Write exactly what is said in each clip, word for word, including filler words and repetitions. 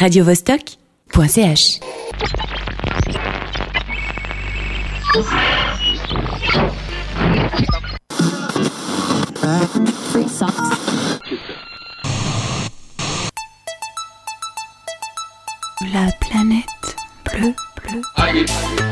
radio vostok point c h. La planète bleue, bleue. Allez, allez.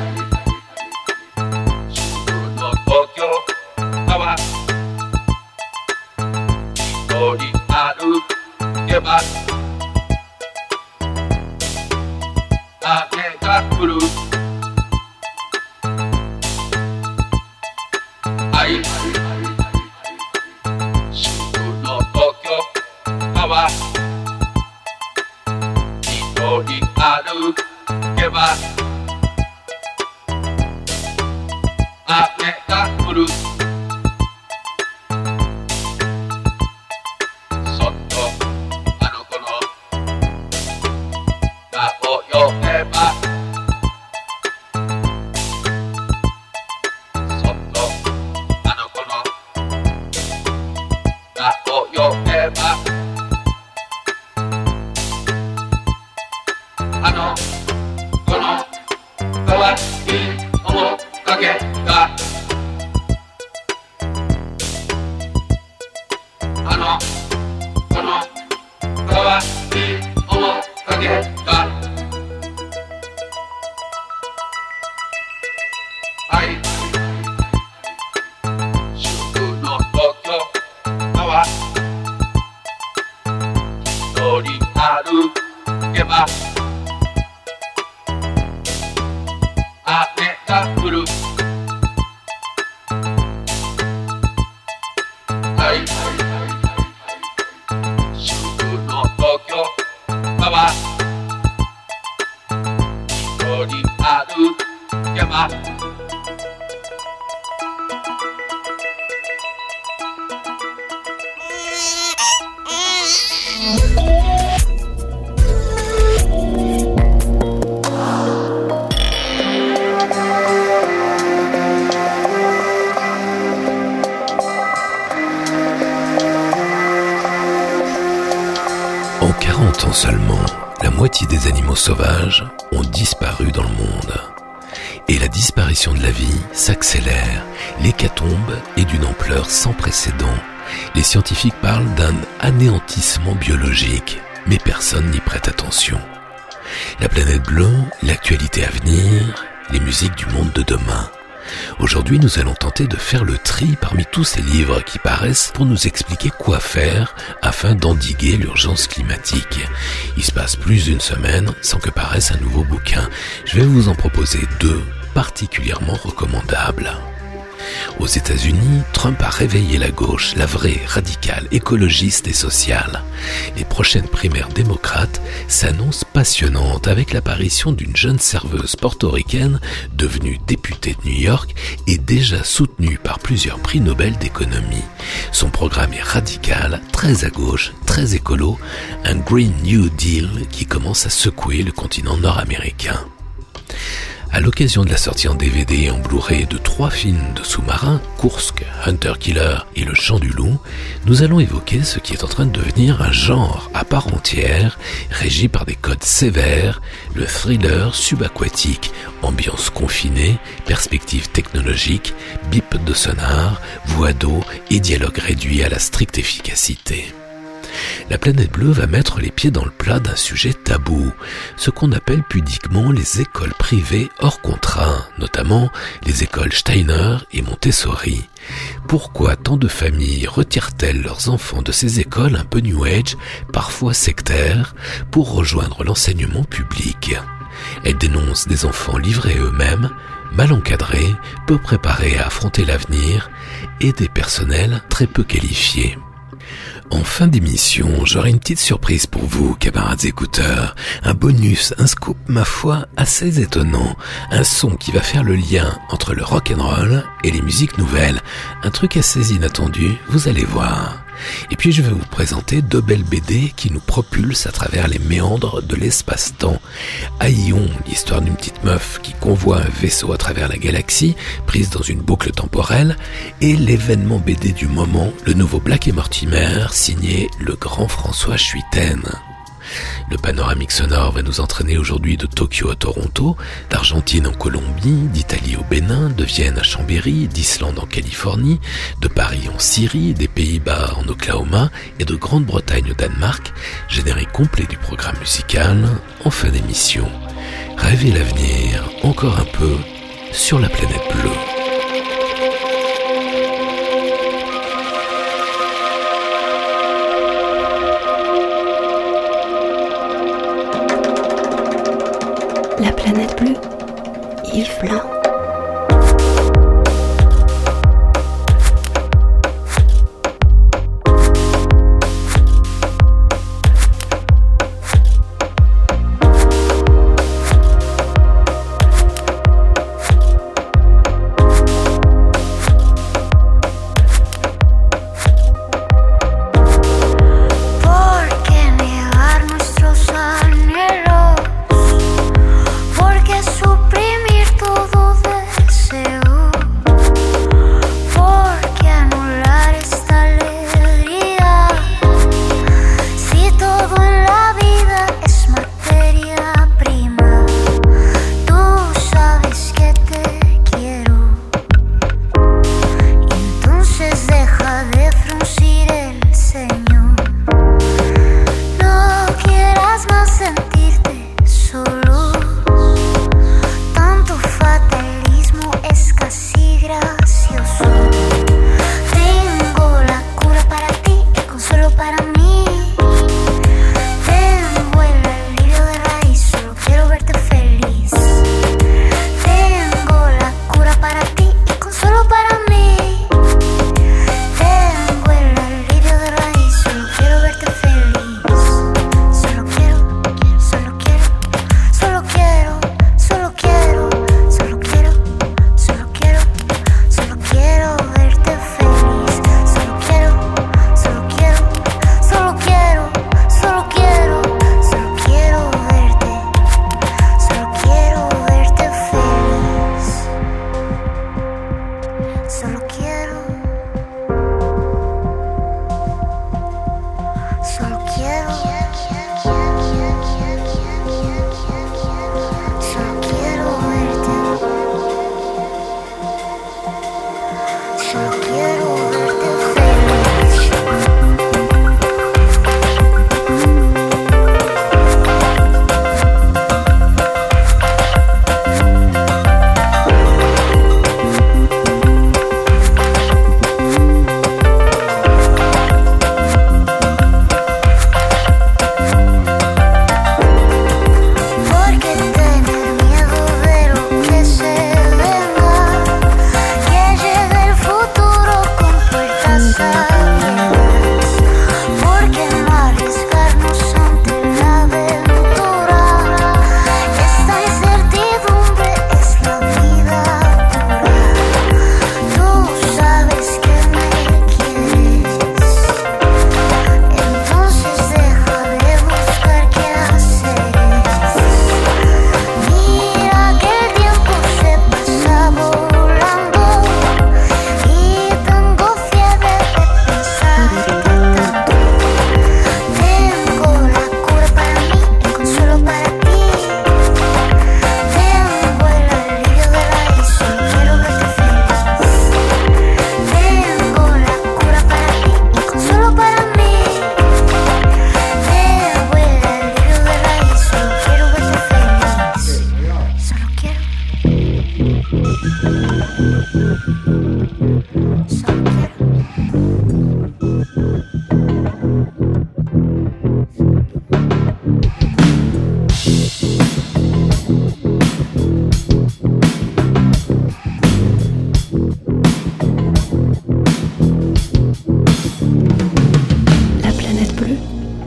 Seulement, la moitié des animaux sauvages ont disparu dans le monde. Et la disparition de la vie s'accélère, l'hécatombe est d'une ampleur sans précédent. Les scientifiques parlent d'un anéantissement biologique, mais personne n'y prête attention. La planète bleue, l'actualité à venir, les musiques du monde de demain. Aujourd'hui, nous allons tenter de faire le tri parmi tous ces livres qui paraissent pour nous expliquer quoi faire afin d'endiguer l'urgence climatique. Il se passe plus d'une semaine sans que paraisse un nouveau bouquin. Je vais vous en proposer deux particulièrement recommandables. Aux États-Unis, Trump a réveillé la gauche, la vraie, radicale, écologiste et sociale. Les prochaines primaires démocrates s'annoncent passionnantes avec l'apparition d'une jeune serveuse portoricaine devenue députée de New York et déjà soutenue par plusieurs prix Nobel d'économie. Son programme est radical, très à gauche, très écolo, un Green New Deal qui commence à secouer le continent nord-américain. À l'occasion de la sortie en D V D et en Blu-ray de trois films de sous-marins, Kursk, Hunter Killer et Le Chant du Loup, nous allons évoquer ce qui est en train de devenir un genre à part entière, régi par des codes sévères, le thriller subaquatique, ambiance confinée, perspective technologique, bip de sonar, voix d'eau et dialogue réduit à la stricte efficacité. La planète bleue va mettre les pieds dans le plat d'un sujet tabou, ce qu'on appelle pudiquement les écoles privées hors contrat, notamment les écoles Steiner et Montessori. Pourquoi tant de familles retirent-elles leurs enfants de ces écoles un peu New Age, parfois sectaires, pour rejoindre l'enseignement public ? Elles dénoncent des enfants livrés eux-mêmes, mal encadrés, peu préparés à affronter l'avenir, et des personnels très peu qualifiés. En fin d'émission, j'aurai une petite surprise pour vous, camarades écouteurs. Un bonus, un scoop, ma foi, assez étonnant. Un son qui va faire le lien entre le rock'n'roll et les musiques nouvelles. Un truc assez inattendu, vous allez voir. Et puis je vais vous présenter deux belles B D qui nous propulsent à travers les méandres de l'espace-temps. Aïon, l'histoire d'une petite meuf qui convoie un vaisseau à travers la galaxie, prise dans une boucle temporelle, et l'événement B D du moment, le nouveau Blake et Mortimer, signé le grand François Schuiten. Le panoramique sonore va nous entraîner aujourd'hui de Tokyo à Toronto, d'Argentine en Colombie, d'Italie au Bénin, de Vienne à Chambéry, d'Islande en Californie, de Paris en Syrie, des Pays-Bas en Oklahoma et de Grande-Bretagne au Danemark. Générique complet du programme musical en fin d'émission. Rêvez l'avenir encore un peu sur la planète bleue. La planète bleue, Yves Blanc.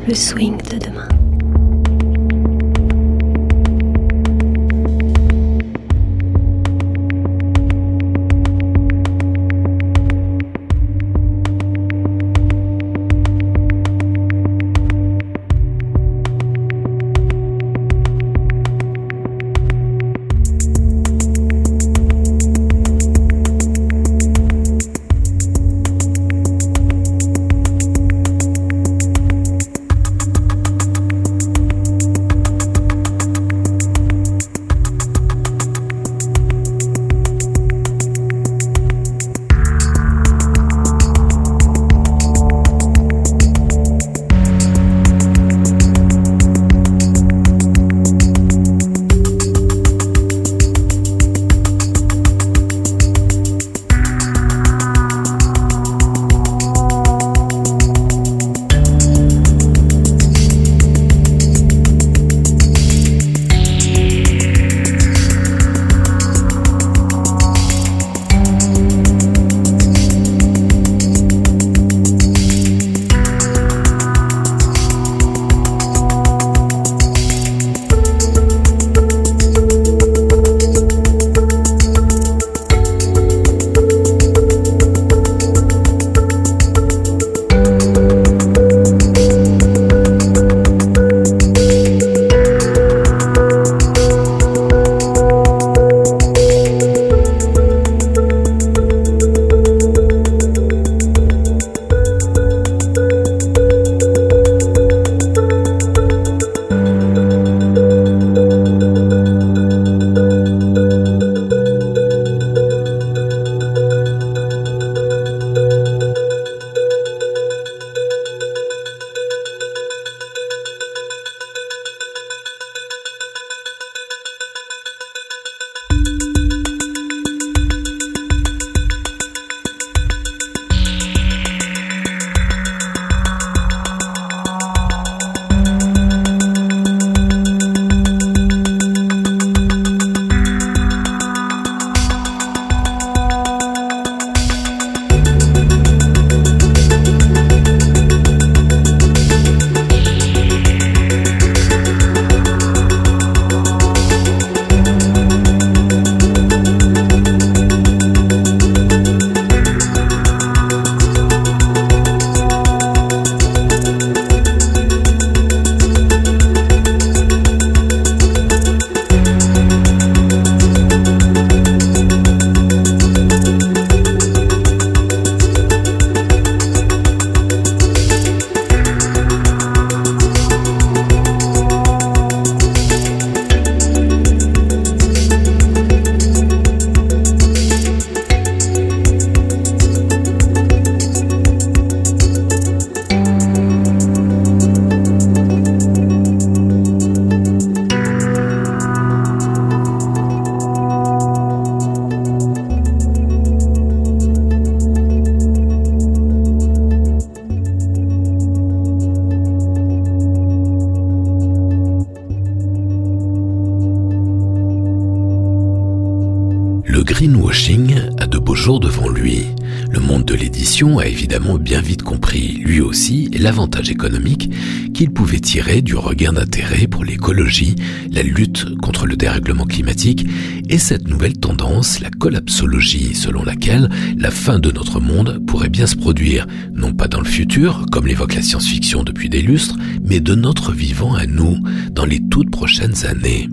Le swing de demain. Le greenwashing a de beaux jours devant lui. Le monde de l'édition a évidemment bien vite compris, lui aussi, l'avantage économique qu'il pouvait tirer du regain d'intérêt pour l'écologie, la lutte contre le dérèglement climatique et cette nouvelle tendance, la collapsologie, selon laquelle la fin de notre monde pourrait bien se produire, non pas dans le futur, comme l'évoque la science-fiction depuis des lustres, mais de notre vivant à nous, dans les toutes prochaines années.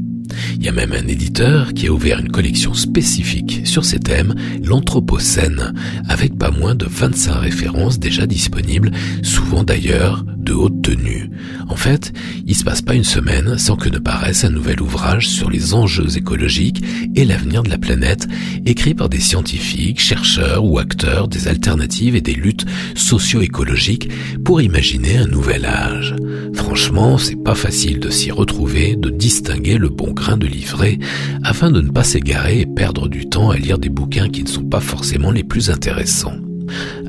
Il y a même un éditeur qui a ouvert une collection spécifique sur ces thèmes, l'Anthropocène, avec pas moins de vingt-cinq références déjà disponibles, souvent d'ailleurs de haute tenue. En fait, il se passe pas une semaine sans que ne paraisse un nouvel ouvrage sur les enjeux écologiques et l'avenir de la planète, écrit par des scientifiques, chercheurs ou acteurs des alternatives et des luttes socio-écologiques pour imaginer un nouvel âge. Franchement, c'est pas facile de s'y retrouver, de distinguer le bon grain de l'ivraie, afin de ne pas s'égarer et perdre du temps à lire des bouquins qui ne sont pas forcément les plus intéressants.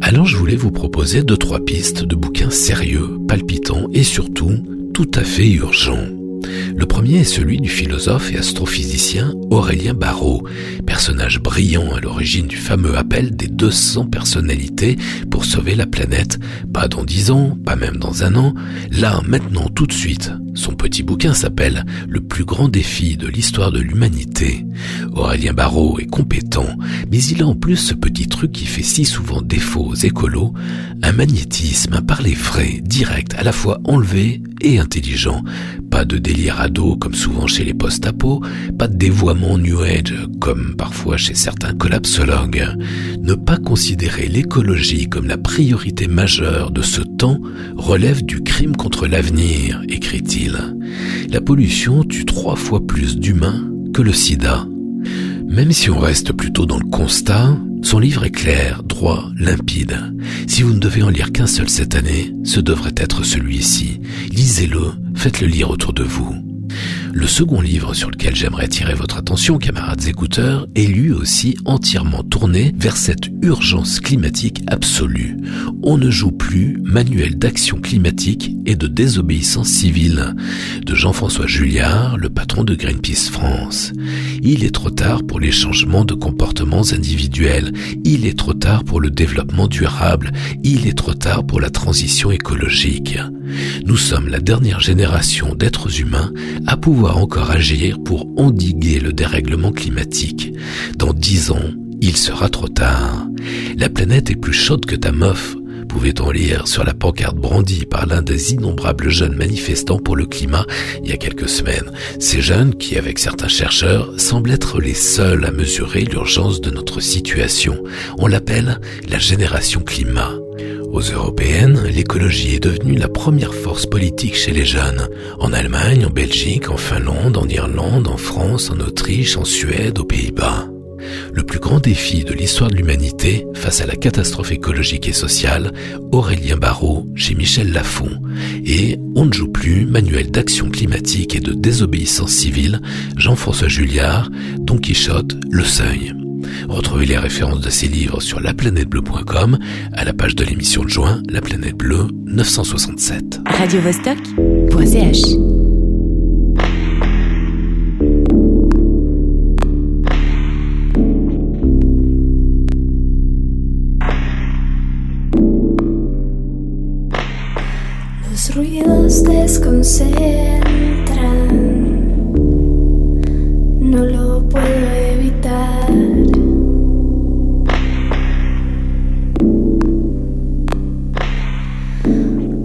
Alors je voulais vous proposer deux trois pistes de bouquins sérieux, palpitants et surtout tout à fait urgents. Le premier est celui du philosophe et astrophysicien Aurélien Barrau, personnage brillant à l'origine du fameux appel des deux cents personnalités pour sauver la planète, pas dans dix ans, pas même dans un an, là, maintenant, tout de suite. Son petit bouquin s'appelle « Le plus grand défi de l'histoire de l'humanité ». Aurélien Barrau est compétent, mais il a en plus ce petit truc qui fait si souvent défaut aux écolos, un magnétisme, un parler vrai, direct, à la fois enlevé et intelligent. Pas de délire ado comme souvent chez les post-apos, pas de dévoiement new age comme parfois chez certains collapsologues. Ne pas considérer l'écologie comme la priorité majeure de ce temps relève du crime contre l'avenir, écrit-il. La pollution tue trois fois plus d'humains que le sida. Même si on reste plutôt dans le constat, son livre est clair, droit, limpide. Si vous ne devez en lire qu'un seul cette année, ce devrait être celui-ci. Lisez-le, faites-le lire autour de vous. Le second livre sur lequel j'aimerais attirer votre attention, camarades écouteurs, est lui aussi entièrement tourné vers cette urgence climatique absolue. On ne joue plus manuel d'action climatique et de désobéissance civile, de Jean-François Julliard, le patron de Greenpeace France. Il est trop tard pour les changements de comportements individuels, il est trop tard pour le développement durable, il est trop tard pour la transition écologique. Nous sommes la dernière génération d'êtres humains à pouvoir encore agir pour endiguer le dérèglement climatique. Dans dix ans, il sera trop tard. La planète est plus chaude que ta meuf, pouvait-on lire sur la pancarte brandie par l'un des innombrables jeunes manifestants pour le climat il y a quelques semaines. Ces jeunes qui, avec certains chercheurs, semblent être les seuls à mesurer l'urgence de notre situation. On l'appelle la génération climat. Aux européennes, l'écologie est devenue la première force politique chez les jeunes. En Allemagne, en Belgique, en Finlande, en Irlande, en France, en Autriche, en Suède, aux Pays-Bas. Le plus grand défi de l'histoire de l'humanité face à la catastrophe écologique et sociale, Aurélien Barrau chez Michel Lafon. Et On ne joue plus, manuel d'action climatique et de désobéissance civile, Jean-François Julliard, Don Quichotte, Le Seuil. Retrouvez les références de ces livres sur la planète bleue point com, à la page de l'émission de juin, La Planète Bleue neuf cent soixante-sept. Radio Vostok.ch. Los ruidos desconcentran, no lo puedo evitar.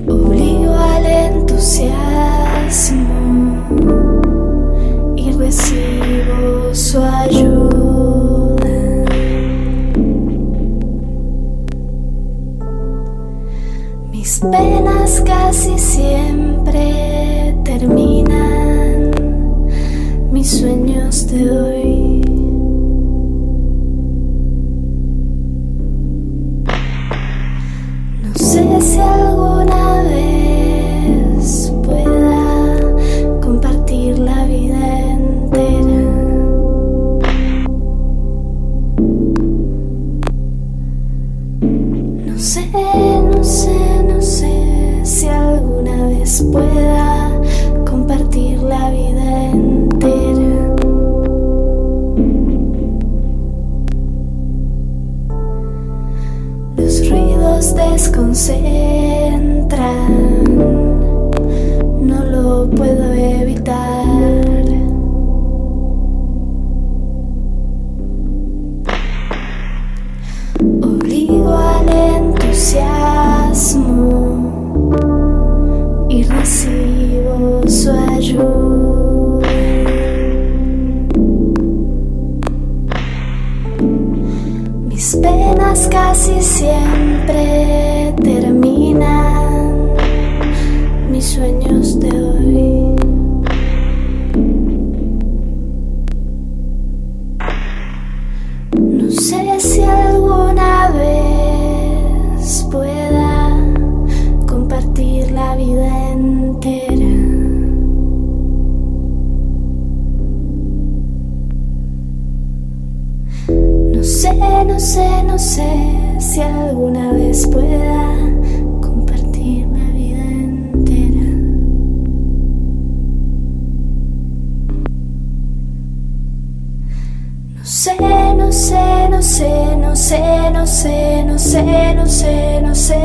Obligo al entusiasmo y recibo su ayuda. Mis penas casi siempre terminan, mis sueños de hoy. No sé si alguna vez pueda compartir la vida entera. No sé, no sé, no sé si alguna vez pueda compartir la vida entera. concentran, no lo puedo evitar. Obligo al entusiasmo y recibo su ayuda. Mis penas casi siempre terminan, mis sueños de hoy. No sé si alguna vez pueda compartir la vida entera. No sé, no sé, no sé si alguna vez pueda compartir la vida entera. No sé, no sé, no sé, no sé, no sé, no sé, no sé, no sé.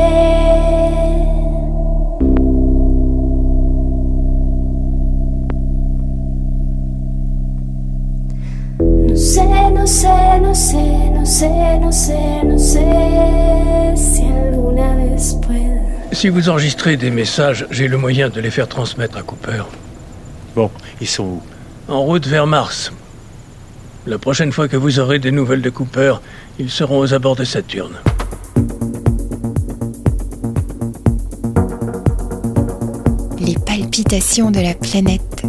No sé, no sé, no sé, no sé, no sé, no sé si alguna vez pueda. Si vous enregistrez des messages, j'ai le moyen de les faire transmettre à Cooper. Bon, ils sont où ? En route vers Mars. La prochaine fois que vous aurez des nouvelles de Cooper, ils seront aux abords de Saturne. Les palpitations de la planète.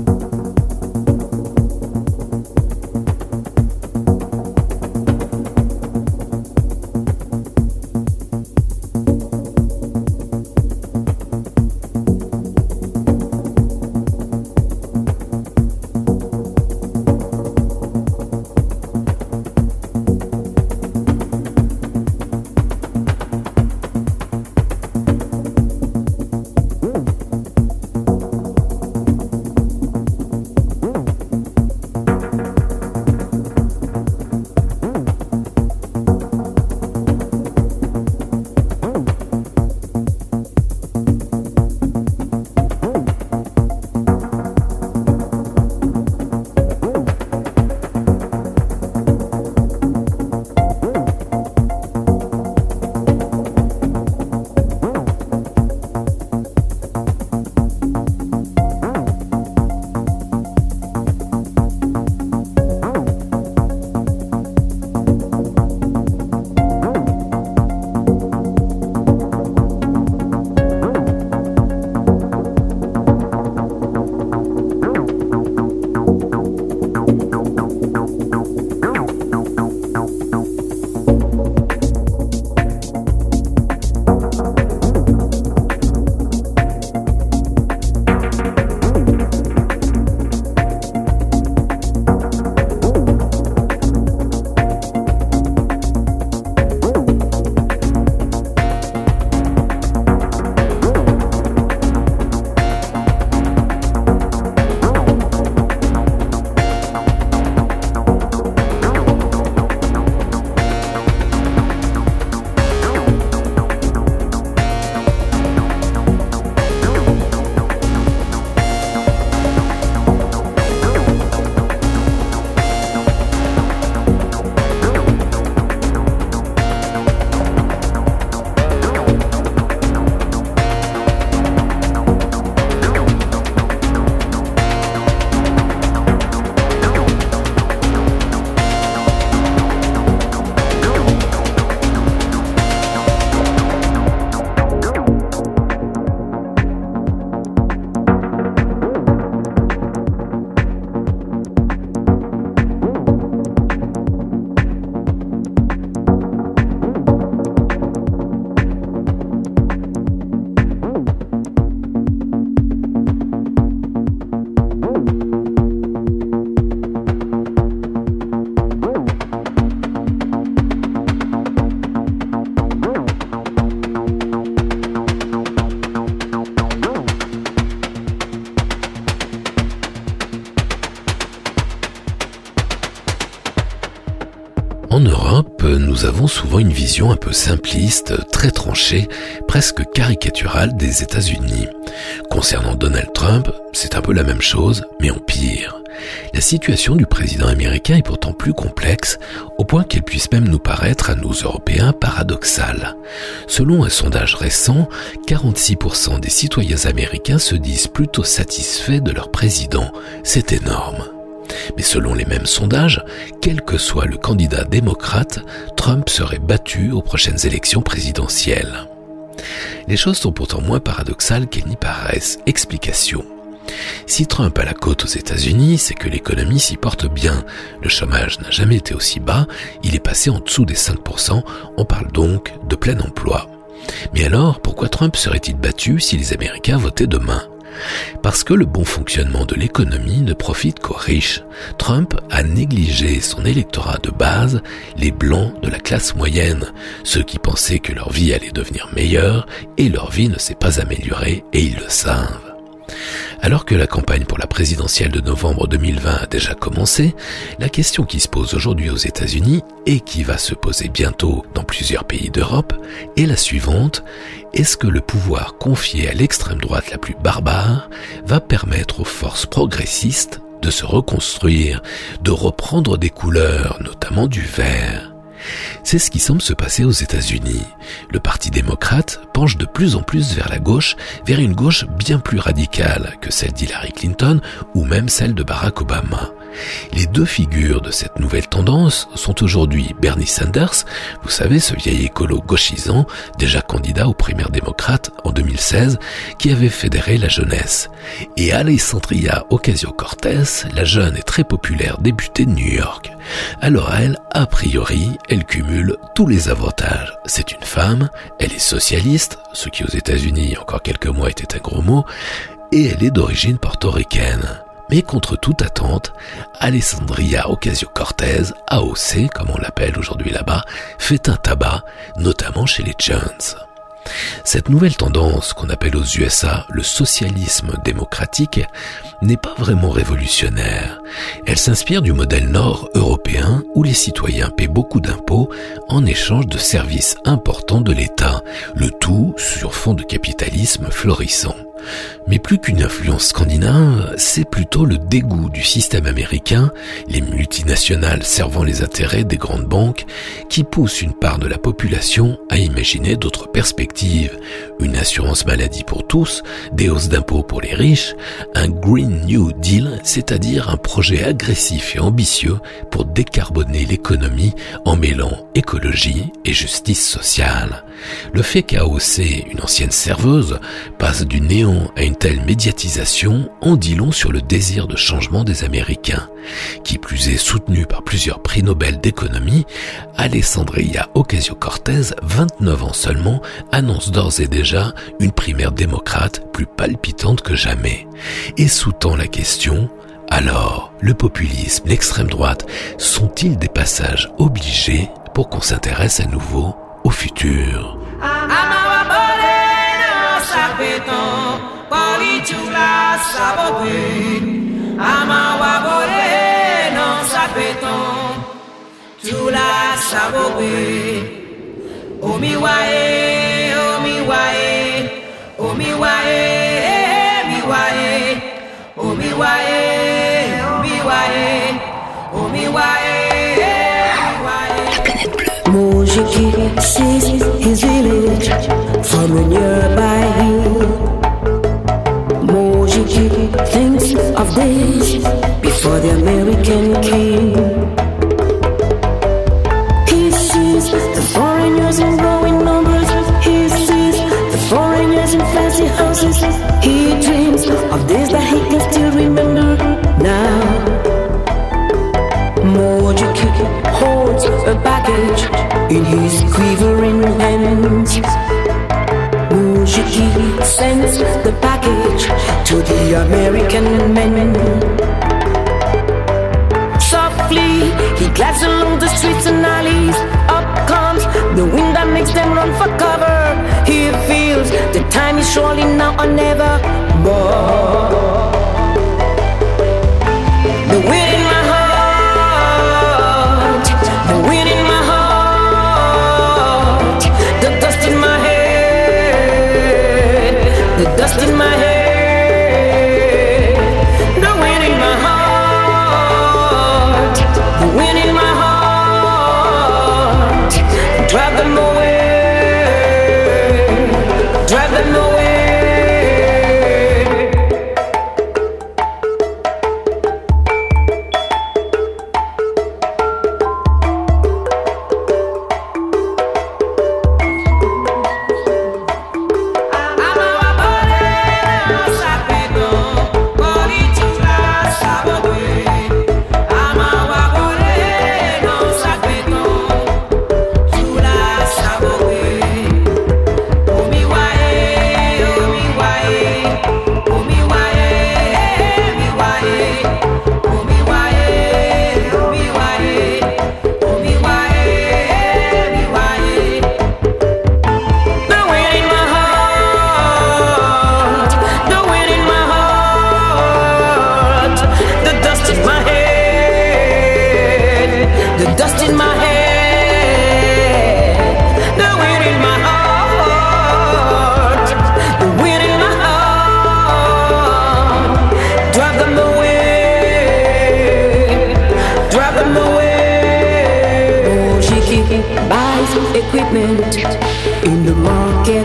En Europe, nous avons souvent une vision un peu simpliste, très tranchée, presque caricaturale des États-Unis. Concernant Donald Trump, c'est un peu la même chose, mais en pire. La situation du président américain est pourtant plus complexe, au point qu'elle puisse même nous paraître à nous Européens paradoxale. Selon un sondage récent, quarante-six pour cent des citoyens américains se disent plutôt satisfaits de leur président. C'est énorme. Mais selon les mêmes sondages, quel que soit le candidat démocrate, Trump serait battu aux prochaines élections présidentielles. Les choses sont pourtant moins paradoxales qu'elles n'y paraissent. Explication. Si Trump a la cote aux États-Unis, c'est que l'économie s'y porte bien. Le chômage n'a jamais été aussi bas, il est passé en dessous des cinq pour cent, on parle donc de plein emploi. Mais alors, pourquoi Trump serait-il battu si les Américains votaient demain ? Parce que le bon fonctionnement de l'économie ne profite qu'aux riches. Trump a négligé son électorat de base, les blancs de la classe moyenne, ceux qui pensaient que leur vie allait devenir meilleure, et leur vie ne s'est pas améliorée, et ils le savent. Alors que la campagne pour la présidentielle de novembre deux mille vingt a déjà commencé, la question qui se pose aujourd'hui aux États-Unis et qui va se poser bientôt dans plusieurs pays d'Europe est la suivante. Est-ce que le pouvoir confié à l'extrême droite la plus barbare va permettre aux forces progressistes de se reconstruire, de reprendre des couleurs, notamment du vert ? C'est ce qui semble se passer aux États-Unis. Le Parti démocrate penche de plus en plus vers la gauche, vers une gauche bien plus radicale que celle d'Hillary Clinton ou même celle de Barack Obama. Les deux figures de cette nouvelle tendance sont aujourd'hui Bernie Sanders, vous savez, ce vieil écolo gauchisant, déjà candidat aux primaires démocrates en deux mille seize, qui avait fédéré la jeunesse, et Alexandria Ocasio-Cortez, la jeune et très populaire députée de New York. Alors elle, a priori, elle cumule tous les avantages. C'est une femme, elle est socialiste, ce qui aux États-Unis il y a encore quelques mois était un gros mot, et elle est d'origine portoricaine. Mais contre toute attente, Alexandria Ocasio-Cortez, A O C comme on l'appelle aujourd'hui là-bas, fait un tabac, notamment chez les jeunes. Cette nouvelle tendance qu'on appelle aux U S A le socialisme démocratique n'est pas vraiment révolutionnaire. Elle s'inspire du modèle nord-européen où les citoyens paient beaucoup d'impôts en échange de services importants de l'État, le tout sur fond de capitalisme florissant. Mais plus qu'une influence scandinave, c'est plutôt le dégoût du système américain, les multinationales servant les intérêts des grandes banques, qui poussent une part de la population à imaginer d'autres perspectives. Une assurance maladie pour tous, des hausses d'impôts pour les riches, un Green New Deal, c'est-à-dire un projet agressif et ambitieux pour décarboner l'économie en mêlant écologie et justice sociale. Le fait qu'A O C, une ancienne serveuse, passe du néant à une telle médiatisation en dit long sur le désir de changement des Américains. Qui plus est soutenue par plusieurs prix Nobel d'économie, Alexandria Ocasio-Cortez, vingt-neuf ans seulement, annonce d'ores et déjà une primaire démocrate plus palpitante que jamais. Et sous-tend la question... Alors, le populisme, l'extrême droite, sont-ils des passages obligés pour qu'on s'intéresse à nouveau au futur ? La planète bleue. Mojiki sees his village from a nearby hill. Mojiki thinks of days before the American came. He sees the foreigners in growing numbers. He sees the foreigners in fancy houses. He dreams of days that he can still remember now. Mojiki holds a baggage in his quivering hands. Mojiki sends the package to the American men. Softly, he glides along the streets and alleys. Up comes the wind that makes them run for cover. He feels the time is surely now or never. But the wind in my heart. The wind in my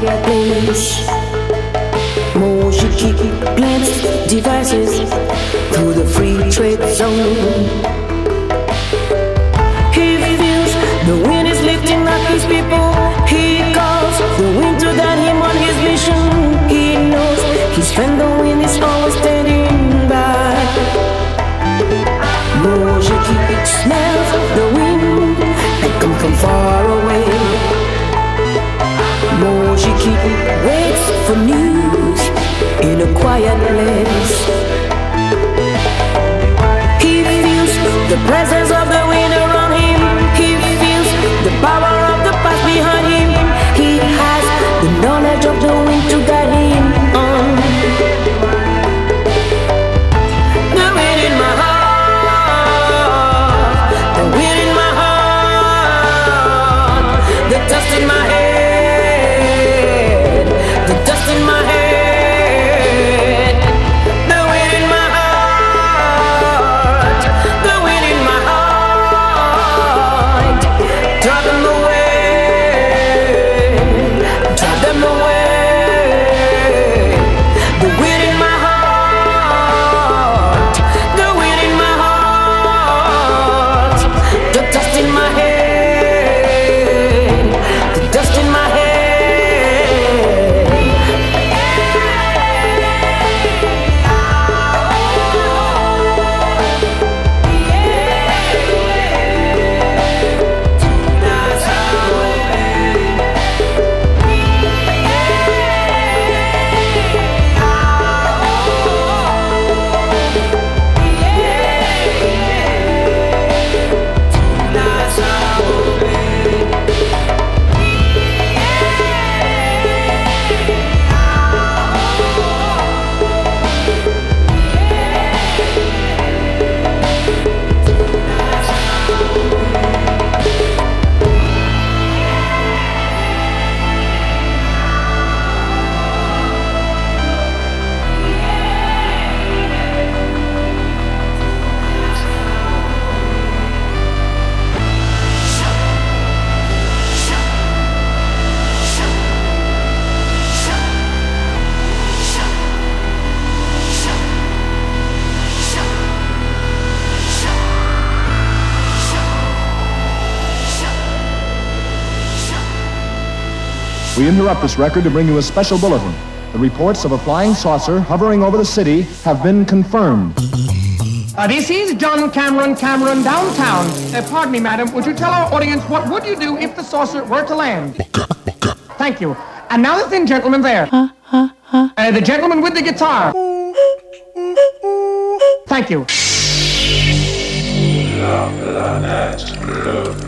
at least. More should keep plants, devices through the free trade zone. He feels the wind is lifting up his people. He calls the wind to guide him on his mission. He knows his friend the wind is always standing by. More should keep it smells the wind that comes from far away. She keep waits for news in a quiet place. He feels the presence of the wind around him. He feels the power of the past behind him. He has the knowledge of the wind to guide him on. The wind in my heart, the wind in my heart, the dust in my head. We interrupt this record to bring you a special bulletin. The reports of a flying saucer hovering over the city have been confirmed. Uh, this is John Cameron Cameron downtown. Uh, pardon me, madam. Would you tell our audience what would you do if the saucer were to land? Thank you. And now the thin gentleman there. Uh, the gentleman with the guitar. Thank you. La Planete Bleue.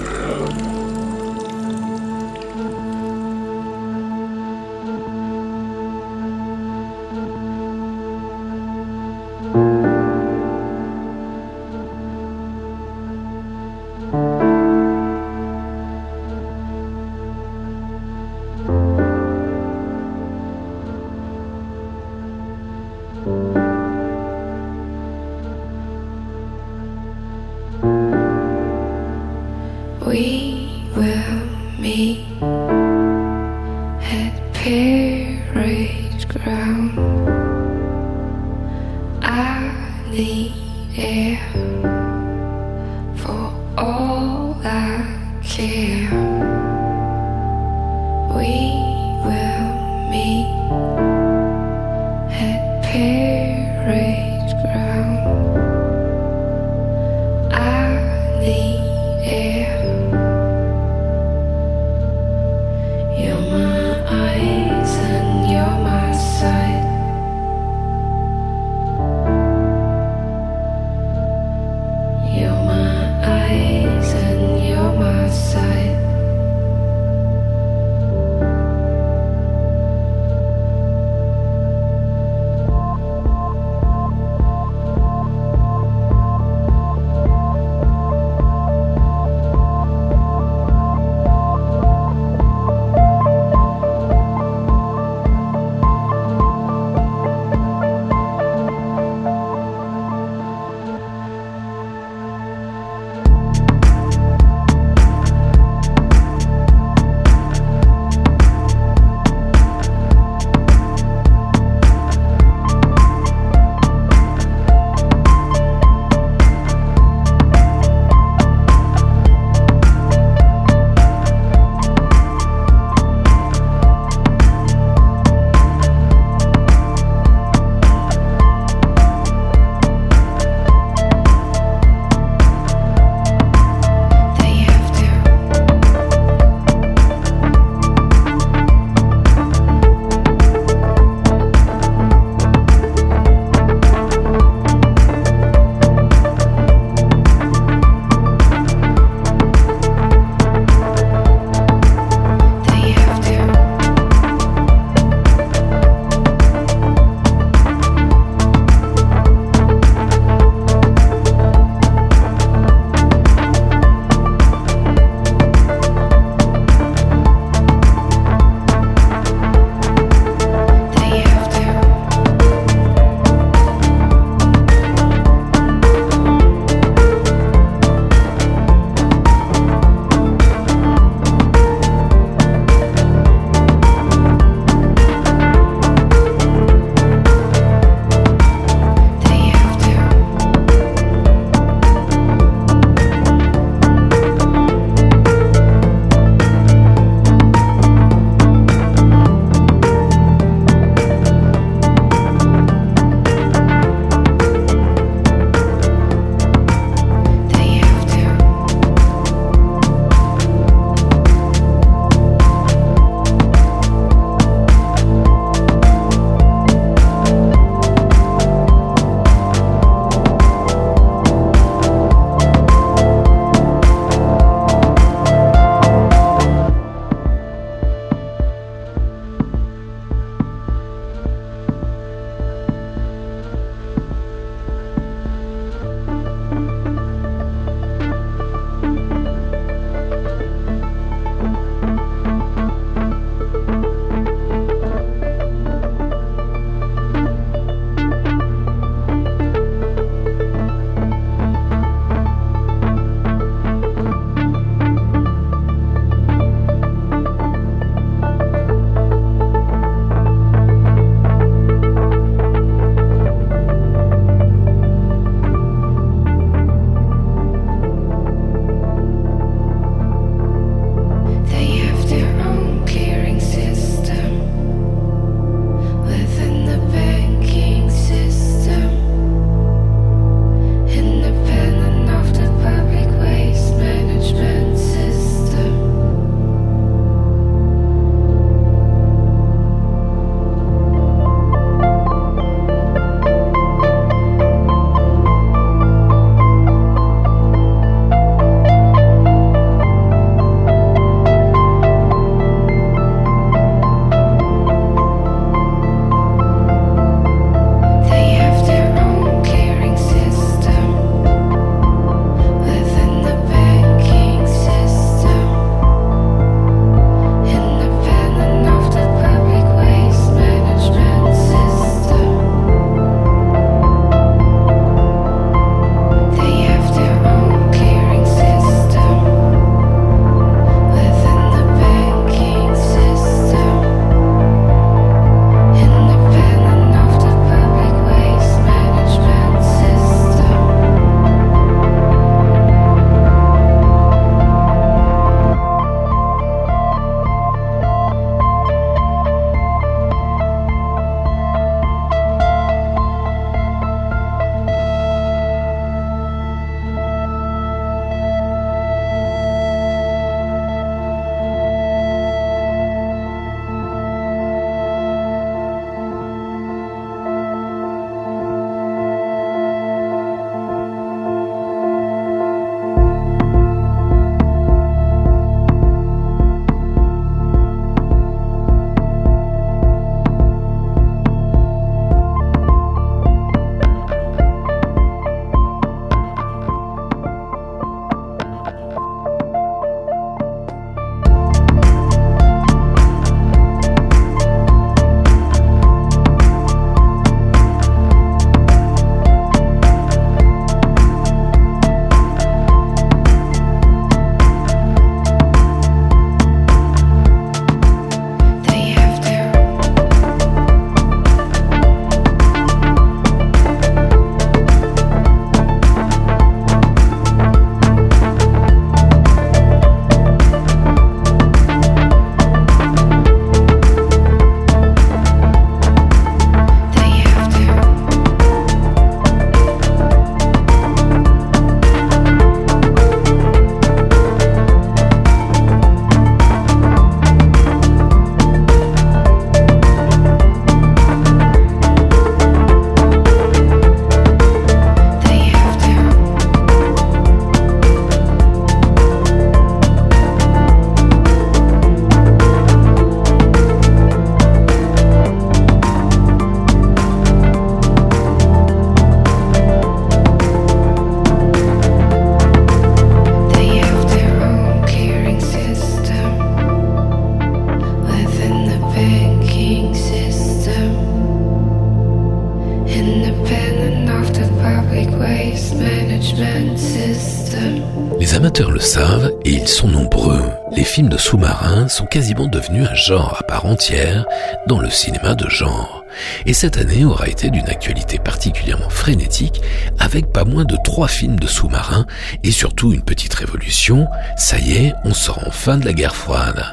Les amateurs le savent, et ils sont nombreux. Les films de sous-marins sont quasiment devenus un genre à part entière dans le cinéma de genre. Et cette année aura été d'une actualité particulièrement frénétique, avec pas moins de trois films de sous-marins et surtout une petite révolution. Ça y est, on sort enfin de la guerre froide.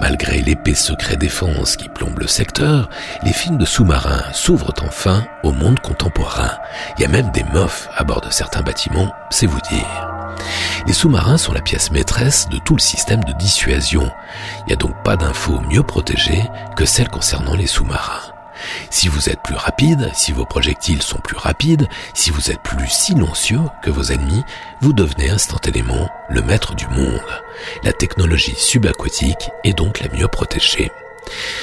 Malgré l'épais secret défense qui plombe le secteur, les films de sous-marins s'ouvrent enfin au monde contemporain. Il y a même des meufs à bord de certains bâtiments, c'est vous dire. Les sous-marins sont la pièce maîtresse de tout le système de dissuasion. Il n'y a donc pas d'infos mieux protégées que celles concernant les sous-marins. Si vous êtes plus rapide, si vos projectiles sont plus rapides, si vous êtes plus silencieux que vos ennemis, vous devenez instantanément le maître du monde. La technologie subaquatique est donc la mieux protégée.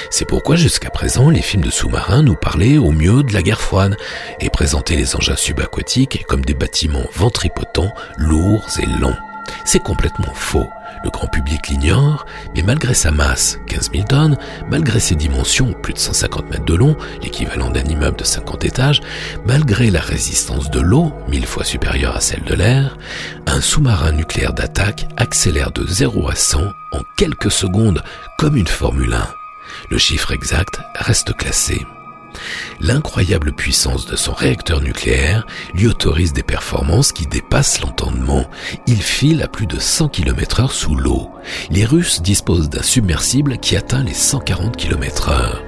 C'est pourquoi jusqu'à présent, les films de sous-marins nous parlaient au mieux de la guerre froide et présentaient les engins subaquatiques comme des bâtiments ventripotents, lourds et lents. C'est complètement faux. Le grand public l'ignore, mais malgré sa masse, quinze mille tonnes, malgré ses dimensions, plus de cent cinquante mètres de long, l'équivalent d'un immeuble de cinquante étages, malgré la résistance de l'eau, mille fois supérieure à celle de l'air, un sous-marin nucléaire d'attaque accélère de zéro à cent en quelques secondes, comme une Formule un. Le chiffre exact reste classé. L'incroyable puissance de son réacteur nucléaire lui autorise des performances qui dépassent l'entendement. Il file à plus de cent kilomètres heure sous l'eau. Les Russes disposent d'un submersible qui atteint les cent quarante kilomètres heure.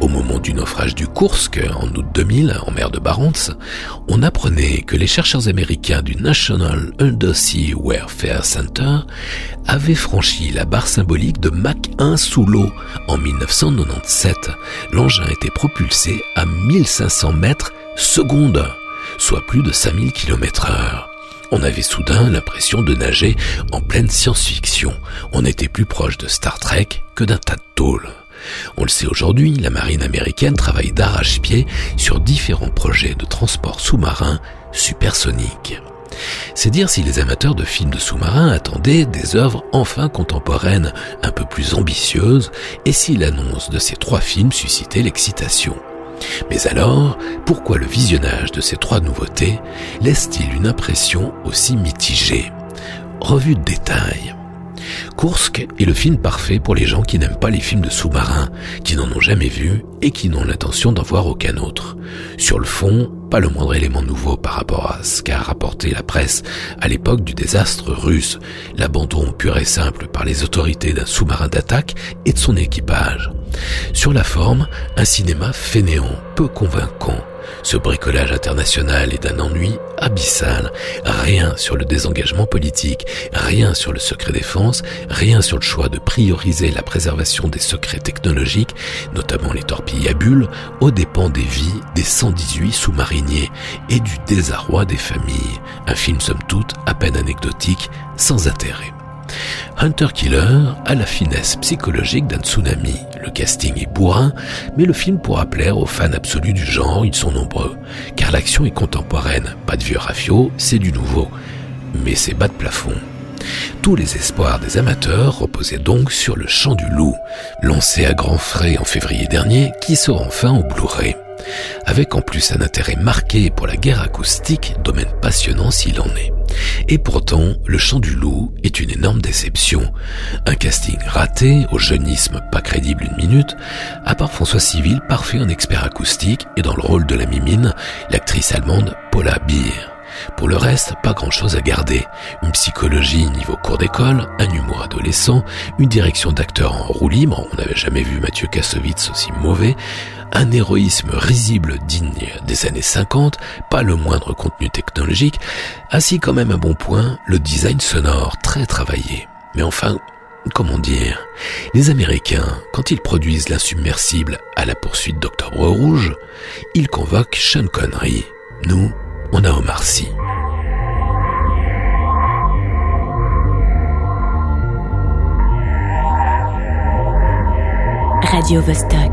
Au moment du naufrage du Kursk, en août deux mille, en mer de Barents, on apprenait que les chercheurs américains du National Undersea Warfare Center avaient franchi la barre symbolique de Mach un sous l'eau en mille neuf cent quatre-vingt-dix-sept. L'engin était propulsé à mille cinq cents mètres seconde, soit plus de cinq mille kilomètres heure. On avait soudain l'impression de nager en pleine science-fiction. On était plus proche de Star Trek que d'un tas de tôles. On le sait aujourd'hui, la marine américaine travaille d'arrache-pied sur différents projets de transport sous-marin supersonique. C'est dire si les amateurs de films de sous-marins attendaient des œuvres enfin contemporaines, un peu plus ambitieuses, et si l'annonce de ces trois films suscitait l'excitation. Mais alors, pourquoi le visionnage de ces trois nouveautés laisse-t-il une impression aussi mitigée ? Revue de détail. Kursk est le film parfait pour les gens qui n'aiment pas les films de sous-marins, qui n'en ont jamais vu et qui n'ont l'intention d'en voir aucun autre. Sur le fond, pas le moindre élément nouveau par rapport à ce qu'a rapporté la presse à l'époque du désastre russe, l'abandon pur et simple par les autorités d'un sous-marin d'attaque et de son équipage. Sur la forme, un cinéma fainéant, peu convaincant. Ce bricolage international est d'un ennui abyssal. Rien sur le désengagement politique, rien sur le secret défense, rien sur le choix de prioriser la préservation des secrets technologiques, notamment les torpilles à bulles, aux dépens des vies des cent dix-huit sous-mariniers et du désarroi des familles. Un film somme toute à peine anecdotique, sans intérêt. Hunter Killer a la finesse psychologique d'un tsunami. Le casting est bourrin, mais le film pourra plaire aux fans absolus du genre, ils sont nombreux. Car l'action est contemporaine, pas de vieux rafio, c'est du nouveau. Mais c'est bas de plafond. Tous les espoirs des amateurs reposaient donc sur Le Chant du Loup, lancé à grands frais en février dernier, qui sort enfin au Blu-ray. Avec en plus un intérêt marqué pour la guerre acoustique, domaine passionnant s'il en est. Et pourtant, Le Chant du Loup est une énorme déception. Un casting raté, au jeunisme pas crédible une minute, à part François Civil, parfait en expert acoustique, et dans le rôle de la mimine, l'actrice allemande Paula Beer. Pour le reste, pas grand-chose à garder. Une psychologie niveau cours d'école, un humour adolescent, une direction d'acteur en roue libre, on n'avait jamais vu Mathieu Kassovitz aussi mauvais, un héroïsme risible digne des années cinquante, pas le moindre contenu technologique, ainsi quand même un bon point, le design sonore très travaillé. Mais enfin, comment dire ? Les Américains, quand ils produisent l'insubmersible à la poursuite d'Octobre Rouge, ils convoquent Sean Connery. Nous, on a Omar Sy. Radio Vostok.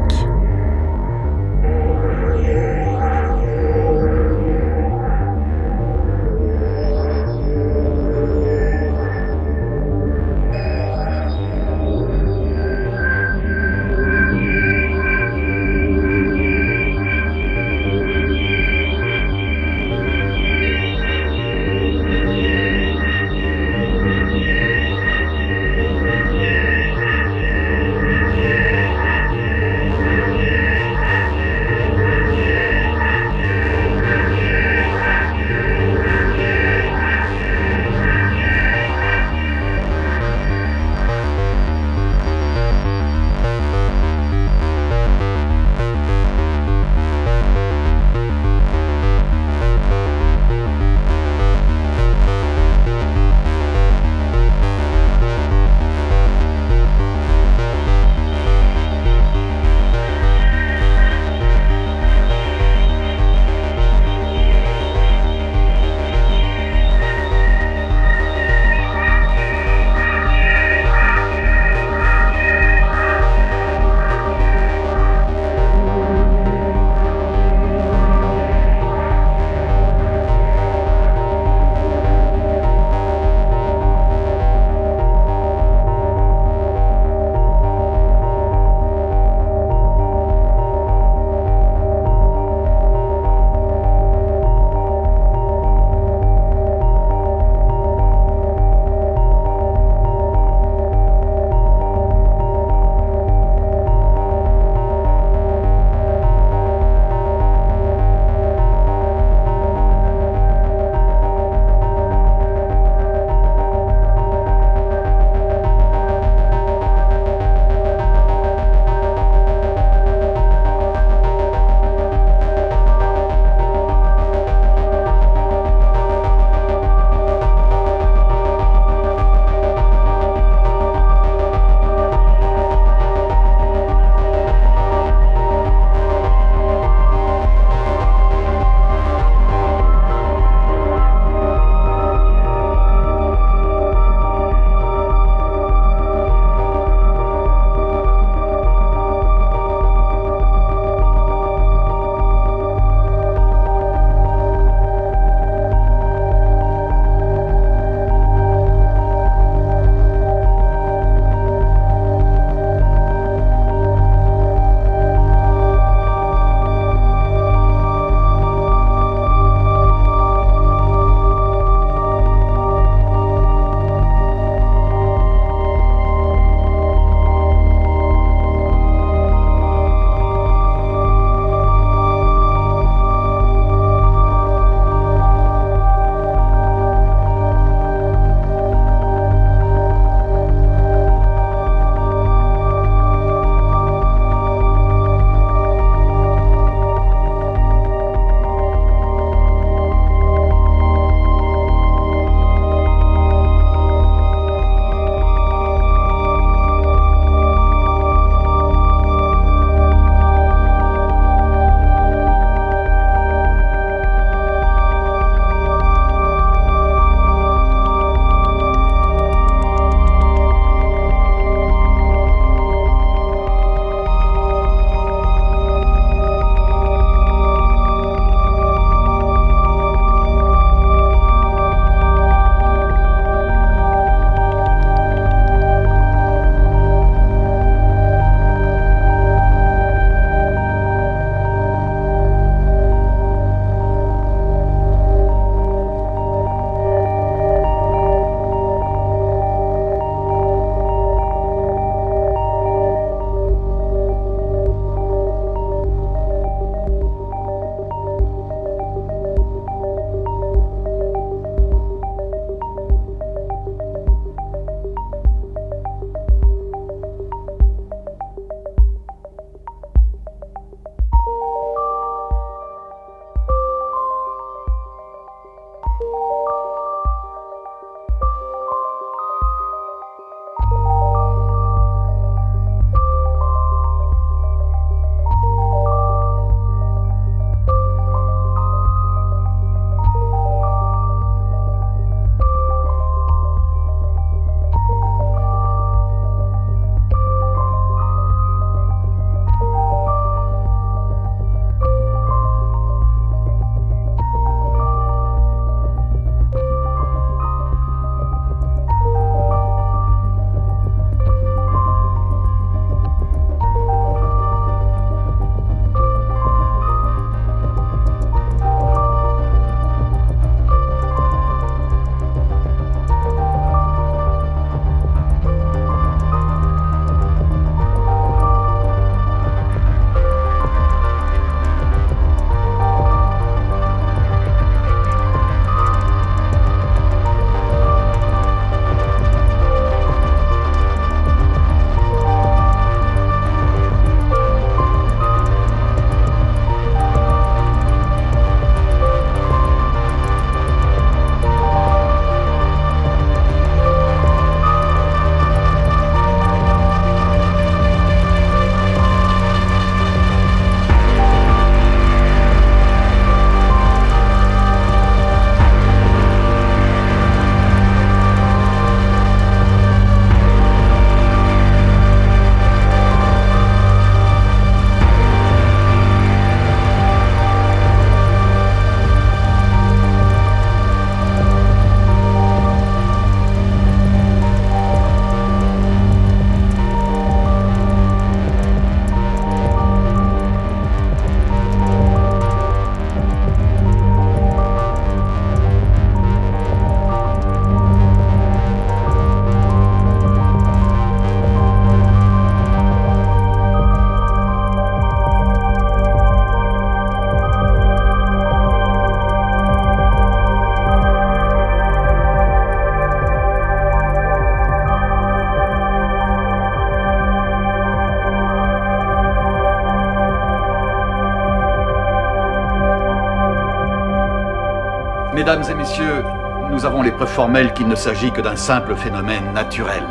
Mesdames et messieurs, nous avons les preuves formelles qu'il ne s'agit que d'un simple phénomène naturel.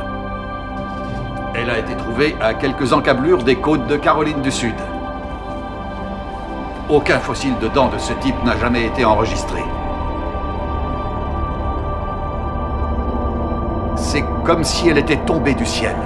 Elle a été trouvée à quelques encablures des côtes de Caroline du Sud. Aucun fossile de dents de ce type n'a jamais été enregistré. C'est comme si elle était tombée du ciel.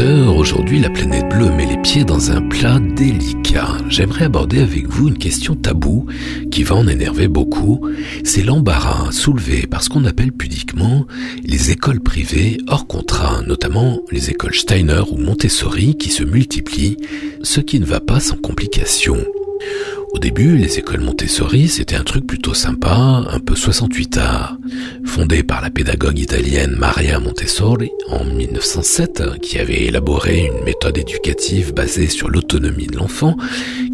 auditeurs, aujourd'hui La Planète Bleue met les pieds dans un plat délicat. J'aimerais aborder avec vous une question taboue qui va en énerver beaucoup. C'est l'embarras soulevé par ce qu'on appelle pudiquement les écoles privées hors contrat, notamment les écoles Steiner ou Montessori qui se multiplient, ce qui ne va pas sans complications. Au début, les écoles Montessori, c'était un truc plutôt sympa, un peu soixante-huit art. Fondée par la pédagogue italienne Maria Montessori en dix-neuf cent sept, qui avait élaboré une méthode éducative basée sur l'autonomie de l'enfant,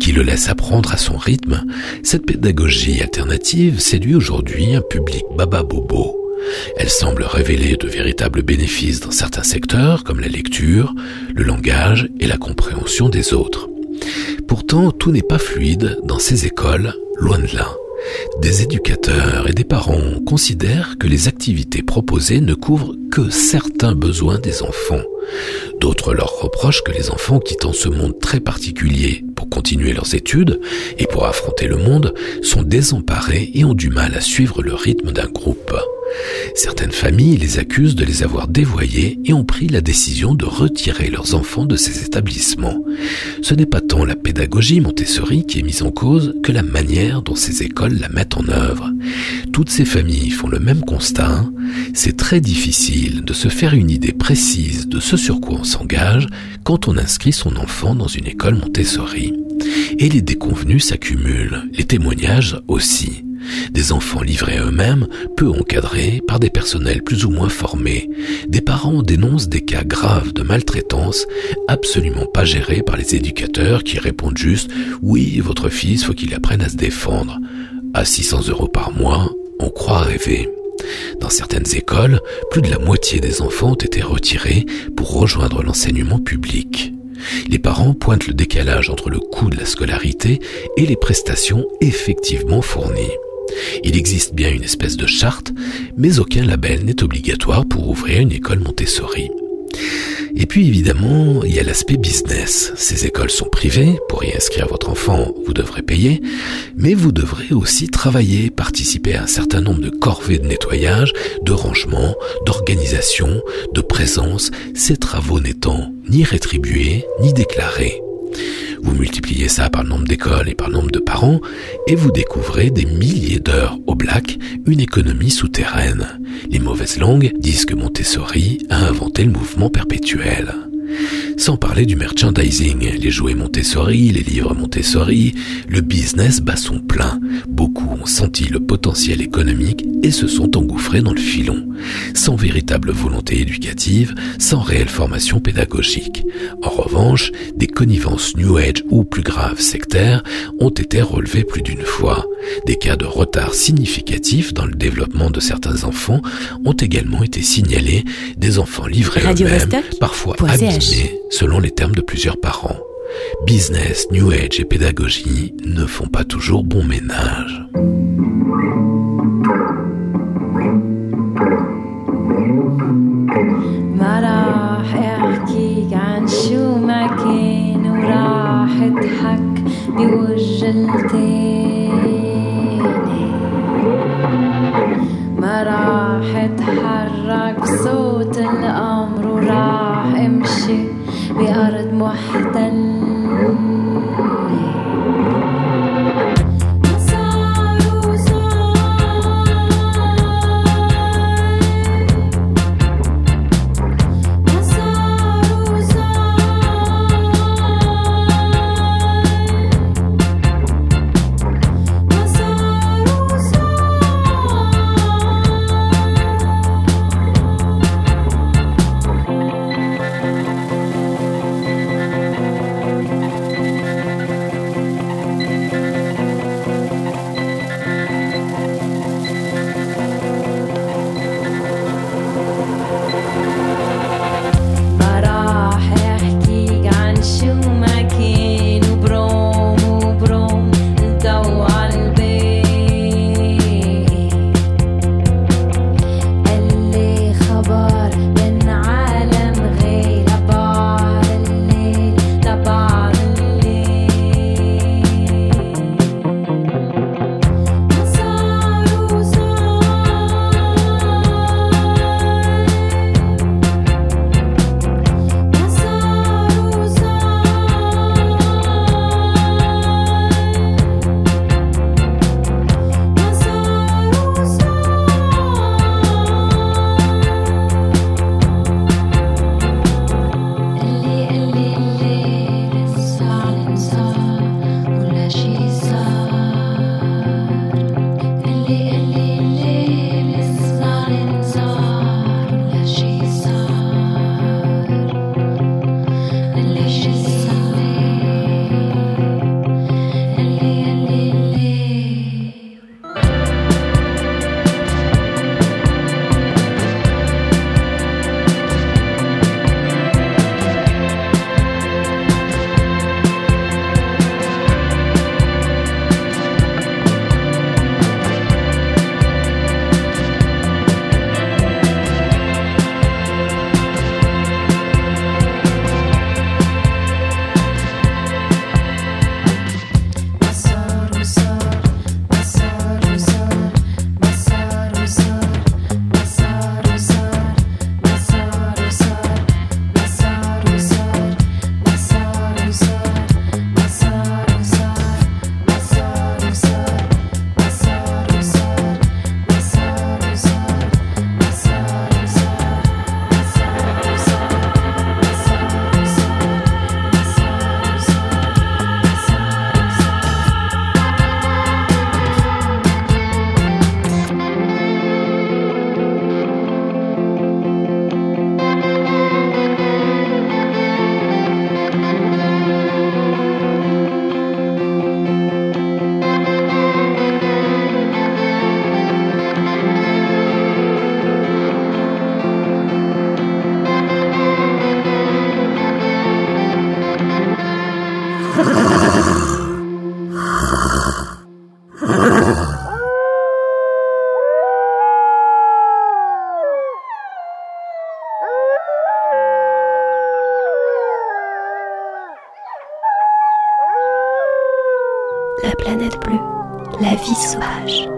qui le laisse apprendre à son rythme, cette pédagogie alternative séduit aujourd'hui un public baba-bobo. Elle semble révéler de véritables bénéfices dans certains secteurs, comme la lecture, le langage et la compréhension des autres. Pourtant, tout n'est pas fluide dans ces écoles, loin de là. Des éducateurs et des parents considèrent que les activités proposées ne couvrent que certains besoins des enfants. D'autres leur reprochent que les enfants quittant ce monde très particulier pour continuer leurs études et pour affronter le monde sont désemparés et ont du mal à suivre le rythme d'un groupe. Certaines familles les accusent de les avoir dévoyés et ont pris la décision de retirer leurs enfants de ces établissements. Ce n'est pas tant la pédagogie Montessori qui est mise en cause que la manière dont ces écoles la mettent en œuvre. Toutes ces familles font le même constat. C'est très difficile de se faire une idée précise de ce sur quoi on s'engage quand on inscrit son enfant dans une école Montessori. Et les déconvenues s'accumulent, les témoignages aussi. Des enfants livrés eux-mêmes, peu encadrés par des personnels plus ou moins formés. Des parents dénoncent des cas graves de maltraitance, absolument pas gérés par les éducateurs qui répondent juste « Oui, votre fils, faut qu'il apprenne à se défendre ». À six cents euros par mois, on croit rêver. Dans certaines écoles, plus de la moitié des enfants ont été retirés pour rejoindre l'enseignement public. Les parents pointent le décalage entre le coût de la scolarité et les prestations effectivement fournies. Il existe bien une espèce de charte, mais aucun label n'est obligatoire pour ouvrir une école Montessori. Et puis évidemment, il y a l'aspect business. Ces écoles sont privées, pour y inscrire votre enfant, vous devrez payer, mais vous devrez aussi travailler, participer à un certain nombre de corvées de nettoyage, de rangement, d'organisation, de présence, ces travaux n'étant ni rétribués, ni déclarés. Vous multipliez ça par le nombre d'écoles et par le nombre de parents et vous découvrez des milliers d'heures au black, une économie souterraine. Les mauvaises langues disent que Montessori a inventé le mouvement perpétuel. Sans parler du merchandising, les jouets Montessori, les livres Montessori, le business bat son plein. Beaucoup ont senti le potentiel économique et se sont engouffrés dans le filon. Sans véritable volonté éducative, sans réelle formation pédagogique. En revanche, des connivences New Age ou plus graves sectaires ont été relevées plus d'une fois. Des cas de retard significatif dans le développement de certains enfants ont également été signalés, des enfants livrés eux-mêmes, parfois abîmés, selon les termes de plusieurs parents. Business, New Age et pédagogie ne font pas toujours bon ménage. ما راح احكيك عن شو ما كان وراح اضحك بوجه التاني ما راح اتحرك بصوت القمر وراح امشي بأرض محتل La planète bleue, la vie sauvage.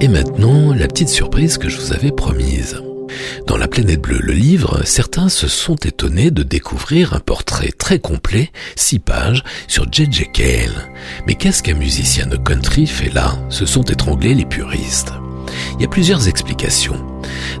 Et maintenant, la petite surprise que je vous avais promise. Dans La Planète Bleue, le livre, certains se sont étonnés de découvrir un portrait très complet, six pages, sur J J. Cale. Mais qu'est-ce qu'un musicien de country fait là ? Se sont étranglés les puristes. Il y a plusieurs explications.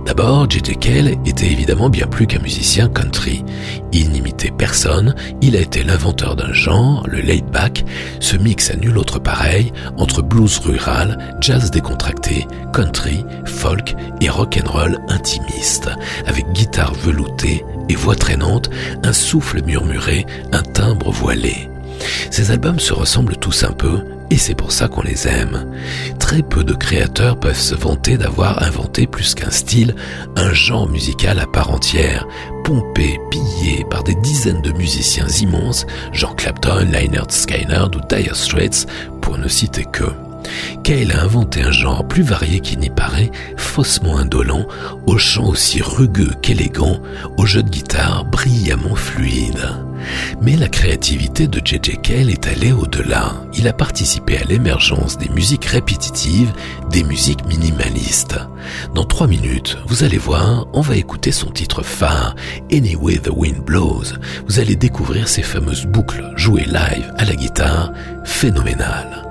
D'abord, J J. Cale était évidemment bien plus qu'un musicien country. Il n'imitait personne, il a été l'inventeur d'un genre, le laid-back, ce mix à nul autre pareil entre blues rural, jazz décontracté, country, folk et rock'n'roll intimiste, avec guitare veloutée et voix traînante, un souffle murmuré, un timbre voilé. Ces albums se ressemblent tous un peu, et c'est pour ça qu'on les aime. Très peu de créateurs peuvent se vanter d'avoir inventé plus qu'un style, un genre musical à part entière, pompé, pillé par des dizaines de musiciens immenses, Jean Clapton, Lynyrd Skynyrd ou Dire Straits, pour ne citer que. Cale a inventé un genre plus varié qu'il n'y paraît, faussement indolent, aux chants aussi rugueux qu'élégants, aux jeux de guitare brillamment fluides. Mais la créativité de J J. Cale est allée au-delà. Il a participé à l'émergence des musiques répétitives, des musiques minimalistes. Dans trois minutes, vous allez voir, on va écouter son titre phare, Anyway the Wind Blows. Vous allez découvrir ces fameuses boucles jouées live à la guitare, phénoménales.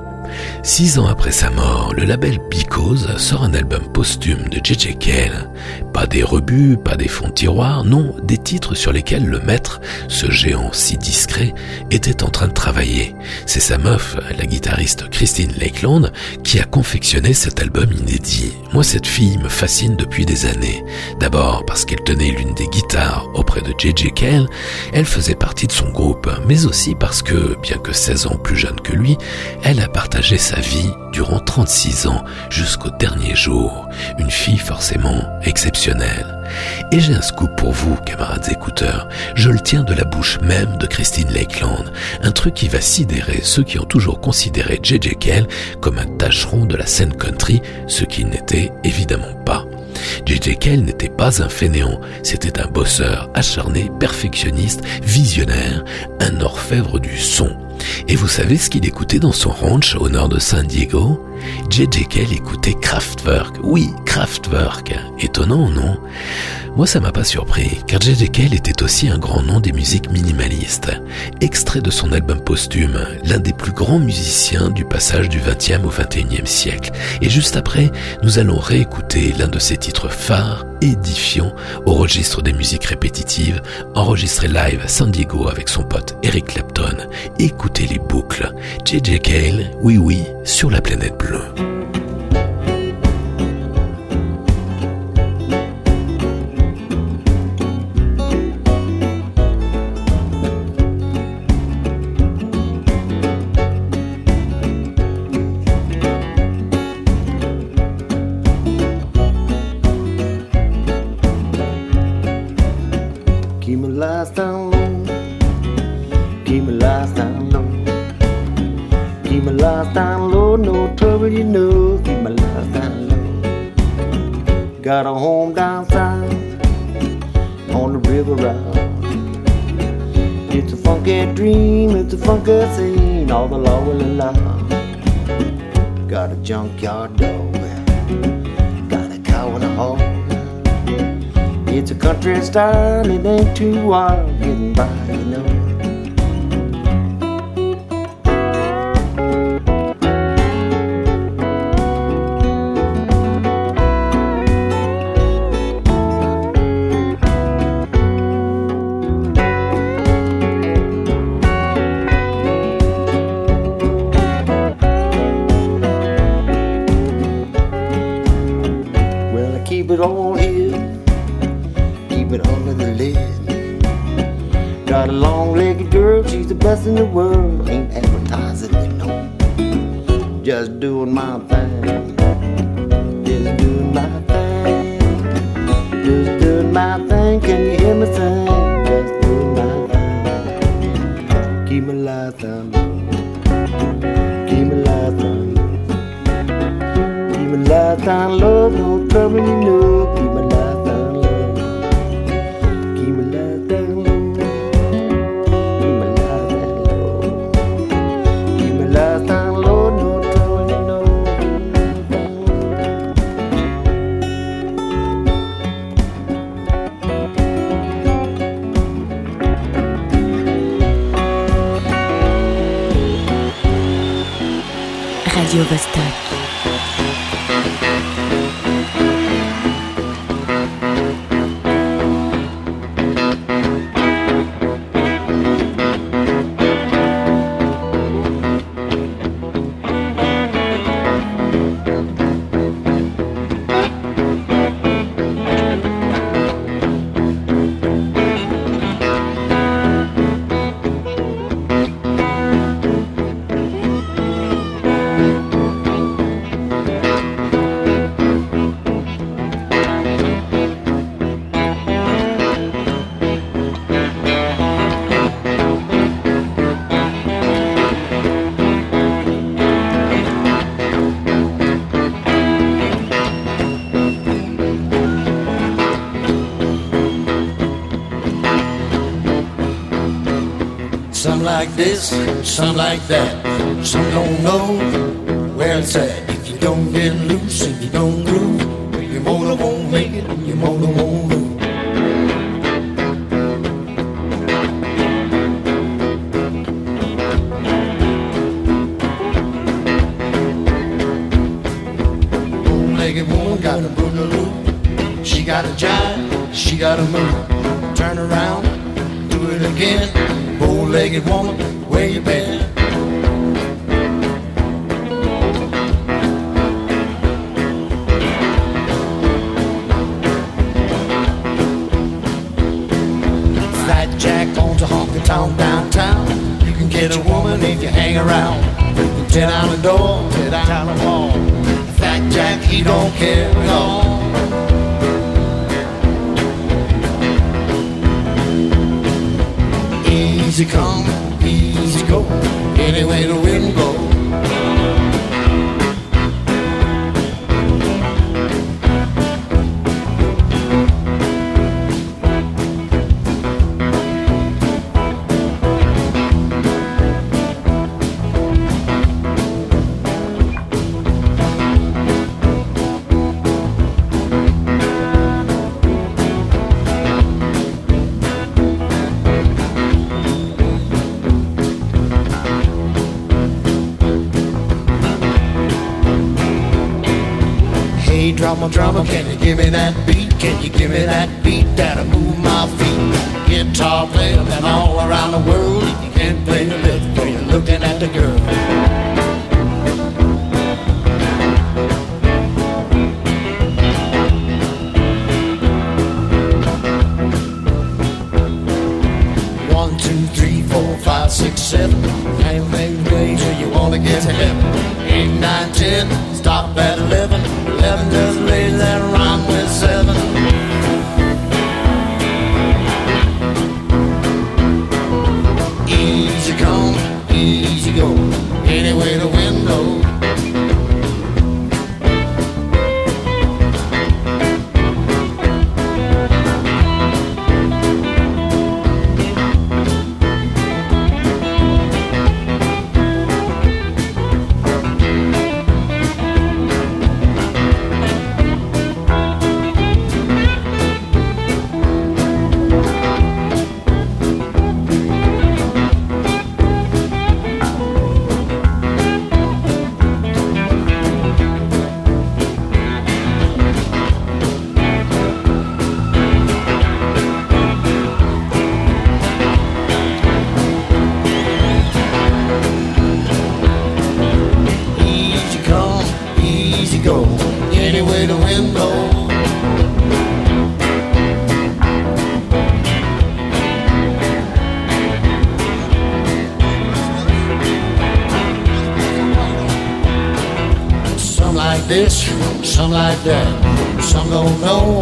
Six ans après sa mort, le label Because sort un album posthume de J J. Cale. Pas des rebuts, pas des fonds de tiroir, non, des titres sur lesquels le maître, ce géant si discret, était en train de travailler. C'est sa meuf, la guitariste Christine Lakeland, qui a confectionné cet album inédit. Moi, cette fille me fascine depuis des années. D'abord parce qu'elle tenait l'une des guitares auprès de J J. Cale, elle faisait partie de son groupe, mais aussi parce que, bien que seize ans plus jeune que lui, elle a partagé sa vie durant trente-six ans, jusqu'au dernier jour. Une fille forcément exceptionnelle. Et j'ai un scoop pour vous, camarades écouteurs. Je le tiens de la bouche même de Christine Lakeland. Un truc qui va sidérer ceux qui ont toujours considéré J J. Cale comme un tâcheron de la scène country, ce qu'il n'était évidemment pas. J J. Cale n'était pas un fainéant, c'était un bosseur acharné, perfectionniste, visionnaire, un orfèvre du son. Et vous savez ce qu'il écoutait dans son ranch au nord de San Diego ? J J. Cale écoutait Kraftwerk. Oui, Kraftwerk. Étonnant, non ? Moi, ça m'a pas surpris, car J J. Cale était aussi un grand nom des musiques minimalistes. Extrait de son album posthume, l'un des plus grands musiciens du passage du vingtième au vingt et unième siècle. Et juste après, nous allons réécouter l'un de ses titres phares, édifiant, au registre des musiques répétitives, enregistré live à San Diego avec son pote Eric Clapton. Écoutez les boucles. J J. Cale, oui oui, sur La Planète Bleue. Got a home down south on the river route. It's a funky dream, it's a funky scene, all the law will allow. Got a junkyard dog, got a cow and a hog. It's a country style, it ain't too wild, getting by, you know. In the world ain't advertising it, no. Just doing my thing, just doing my thing, just doing my thing. Can you hear me sing? Just doing my thing. Keep my lights on, keep my lights on, keep my lights on, love. No trouble, you know. Keep my lights. Radio Vostok. Like this, some like that, some don't know where it's at. If you don't get loose, if you don't groove, your motor won't make it, your motor won't move. Boom-legged woman got a boogaloo, she got a jive, she got a move. Turn around, do it again. Bow-legged woman, where you been? Flatjack owns a honky tonk downtown. You can get a woman if you hang around. You tear down the door, tear down the wall. Flatjack, he don't care at all. Easy come, easy go, any way the wind blows. Drama, drama, can you give me that beat? Can you give me that beat that'll move my feet? Guitar player, and all around the world, if you can't play the lift, but you're looking at the girl. One, two, three, four, five, six, seven. Can't make days where you wanna get to heaven. Eight, nine, ten, stop at eleven. Eleven just lays that rhyme with seven. Easy come, easy go, any way the wind blows. Some like that, some don't know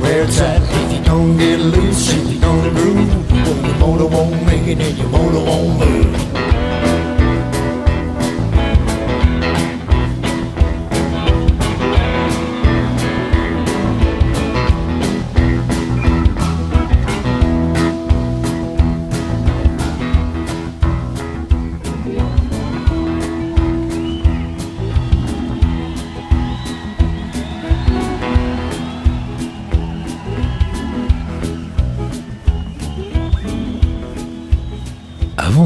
where it's at. If you don't get loose, if you don't groove, well, your motor won't make it and your motor won't move.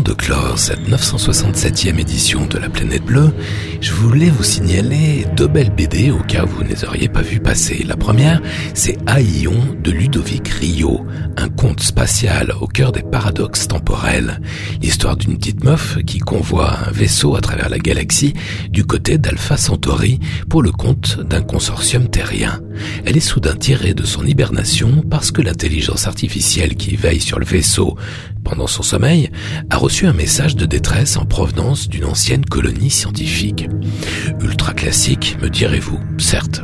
Avant de clore cette neuf cent soixante-septième édition de La Planète Bleue, je voulais vous signaler deux belles B D au cas où vous ne les auriez pas vues passer. La première, c'est Aïon de Ludovic Rio, un conte spatial au cœur des paradoxes temporels. L'histoire d'une petite meuf qui convoie un vaisseau à travers la galaxie du côté d'Alpha Centauri pour le compte d'un consortium terrien. Elle est soudain tirée de son hibernation parce que l'intelligence artificielle qui veille sur le vaisseau pendant son sommeil a reçu un message de détresse en provenance d'une ancienne colonie scientifique. Ultra classique, me direz-vous, certes.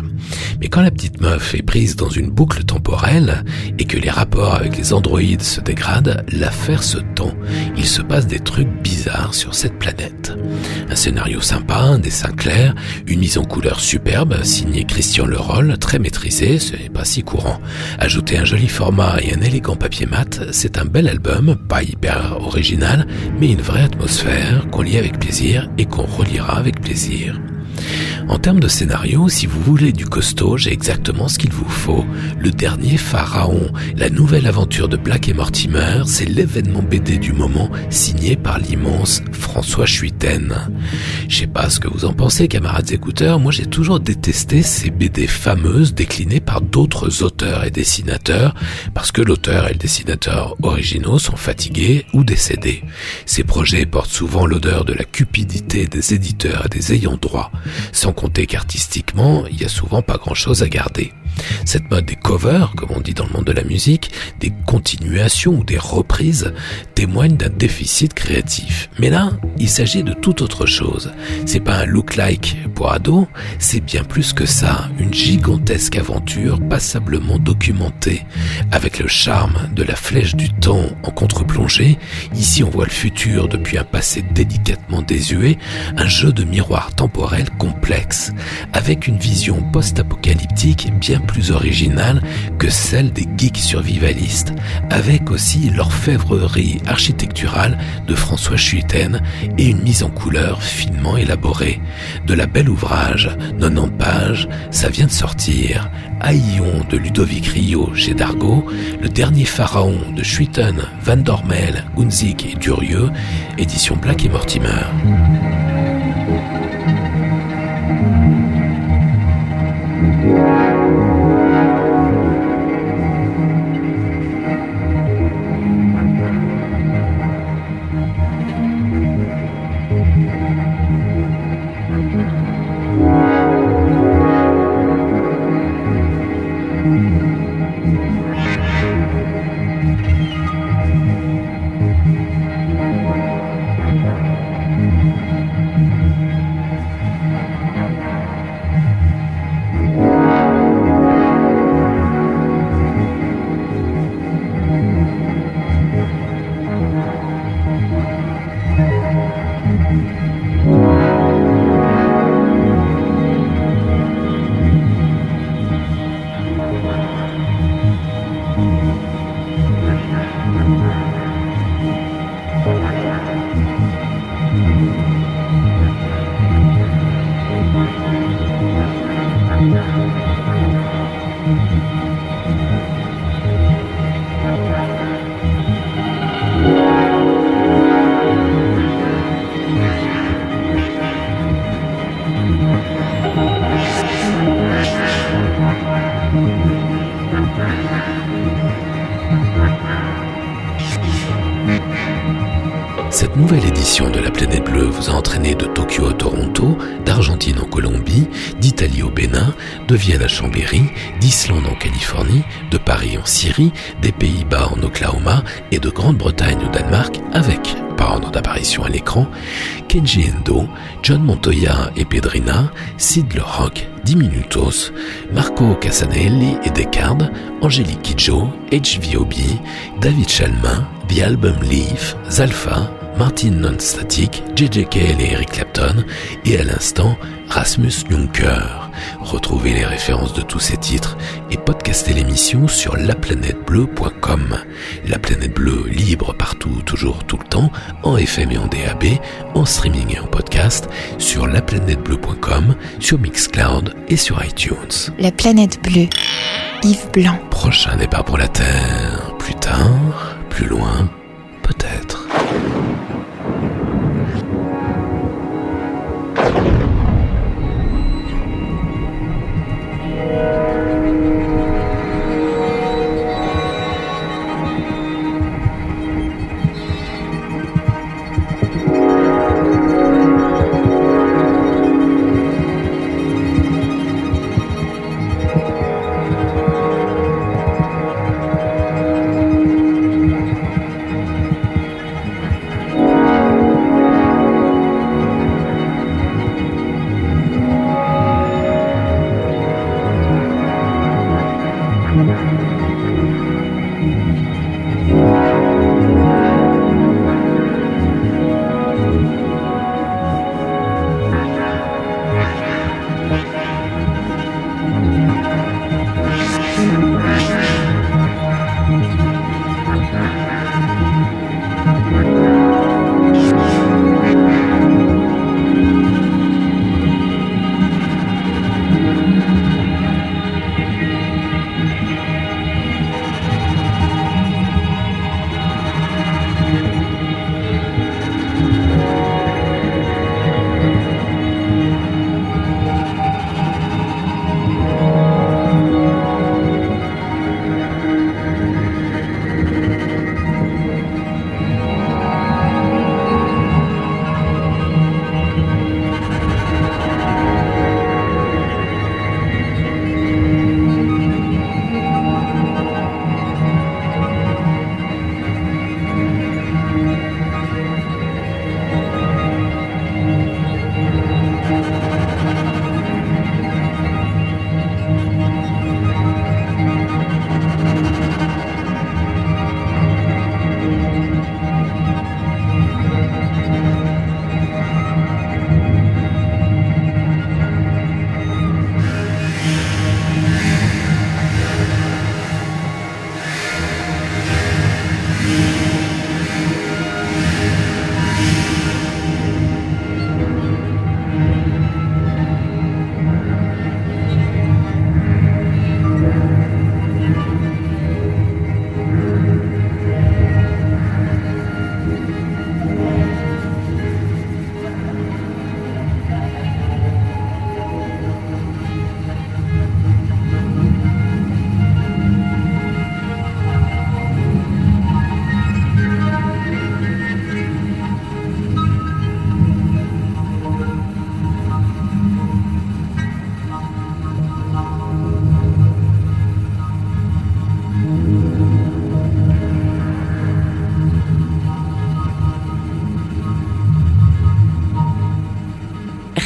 Mais quand la petite meuf est prise dans une boucle temporelle et que les rapports avec les androïdes se dégradent, l'affaire se tend. Il se passe des trucs bizarres sur cette planète. Un scénario sympa, un dessin clair, une mise en couleur superbe, signée Christian Lerolle, très maîtrisée, ce n'est pas si courant. Ajouter un joli format et un élégant papier mat, c'est un bel album, pas hyper original, mais une vraie atmosphère qu'on lit avec plaisir et qu'on relira avec plaisir. En termes de scénario, si vous voulez du costaud, j'ai exactement ce qu'il vous faut. Le dernier pharaon, la nouvelle aventure de Blake et Mortimer, c'est l'événement B D du moment, signé par l'immense François Schuiten. Je sais pas ce que vous en pensez, camarades écouteurs, moi j'ai toujours détesté ces B D fameuses déclinées par d'autres auteurs et dessinateurs, parce que l'auteur et le dessinateur originaux sont fatigués ou décédés. Ces projets portent souvent l'odeur de la cupidité des éditeurs et des ayants droit. Sans compter qu'artistiquement, il n'y a souvent pas grand-chose à garder. Cette mode des covers, comme on dit dans le monde de la musique, des continuations ou des reprises, témoigne d'un déficit créatif. Mais là, il s'agit de toute autre chose. C'est pas un look-like pour ados, c'est bien plus que ça, une gigantesque aventure passablement documentée. Avec le charme de la flèche du temps en contre-plongée, ici on voit le futur depuis un passé délicatement désuet, un jeu de miroir temporel complexe, avec une vision post-apocalyptique bien plus originale que celle des geeks survivalistes, avec aussi l'orfèvrerie architecturale de François Schuiten et une mise en couleur finement élaborée. De la belle ouvrage, quatre-vingt-dix pages, ça vient de sortir. Aïon de Ludovic Rio chez Dargaud, Le Dernier Pharaon de Schuiten, Van Dormel, Gunzik et Durieux, édition Blake et Mortimer. Cette nouvelle édition de La Planète Bleue vous a entraîné de Tokyo à Toronto, d'Argentine en Colombie, d'Italie au Bénin, de Vienne à Chambéry, d'Islande en Californie, de Paris en Syrie, des Pays-Bas en Oklahoma et de Grande-Bretagne au Danemark avec, par ordre d'apparition à l'écran, Kenji Endo, John Montoya et Pedrina, Sid Le Rock, Diminutos, Marco Casanelli et Descartes, Angélique Kidjo, H V O B, David Chalmin, The Album Leaf, Zalfa, Martin Non-Static, J J. Cale et Eric Clapton, et à l'instant, Rasmus Juncker. Retrouvez les références de tous ces titres et podcastez l'émission sur laplanetebleue point com. La Planète Bleue libre partout, toujours, tout le temps, en F M et en D A B, en streaming et en podcast, sur laplanetebleue point com, sur Mixcloud et sur iTunes. La Planète Bleue, Yves Blanc. Prochain départ pour la Terre, plus tard, plus loin, peut-être.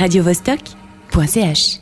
radio vostok point c h.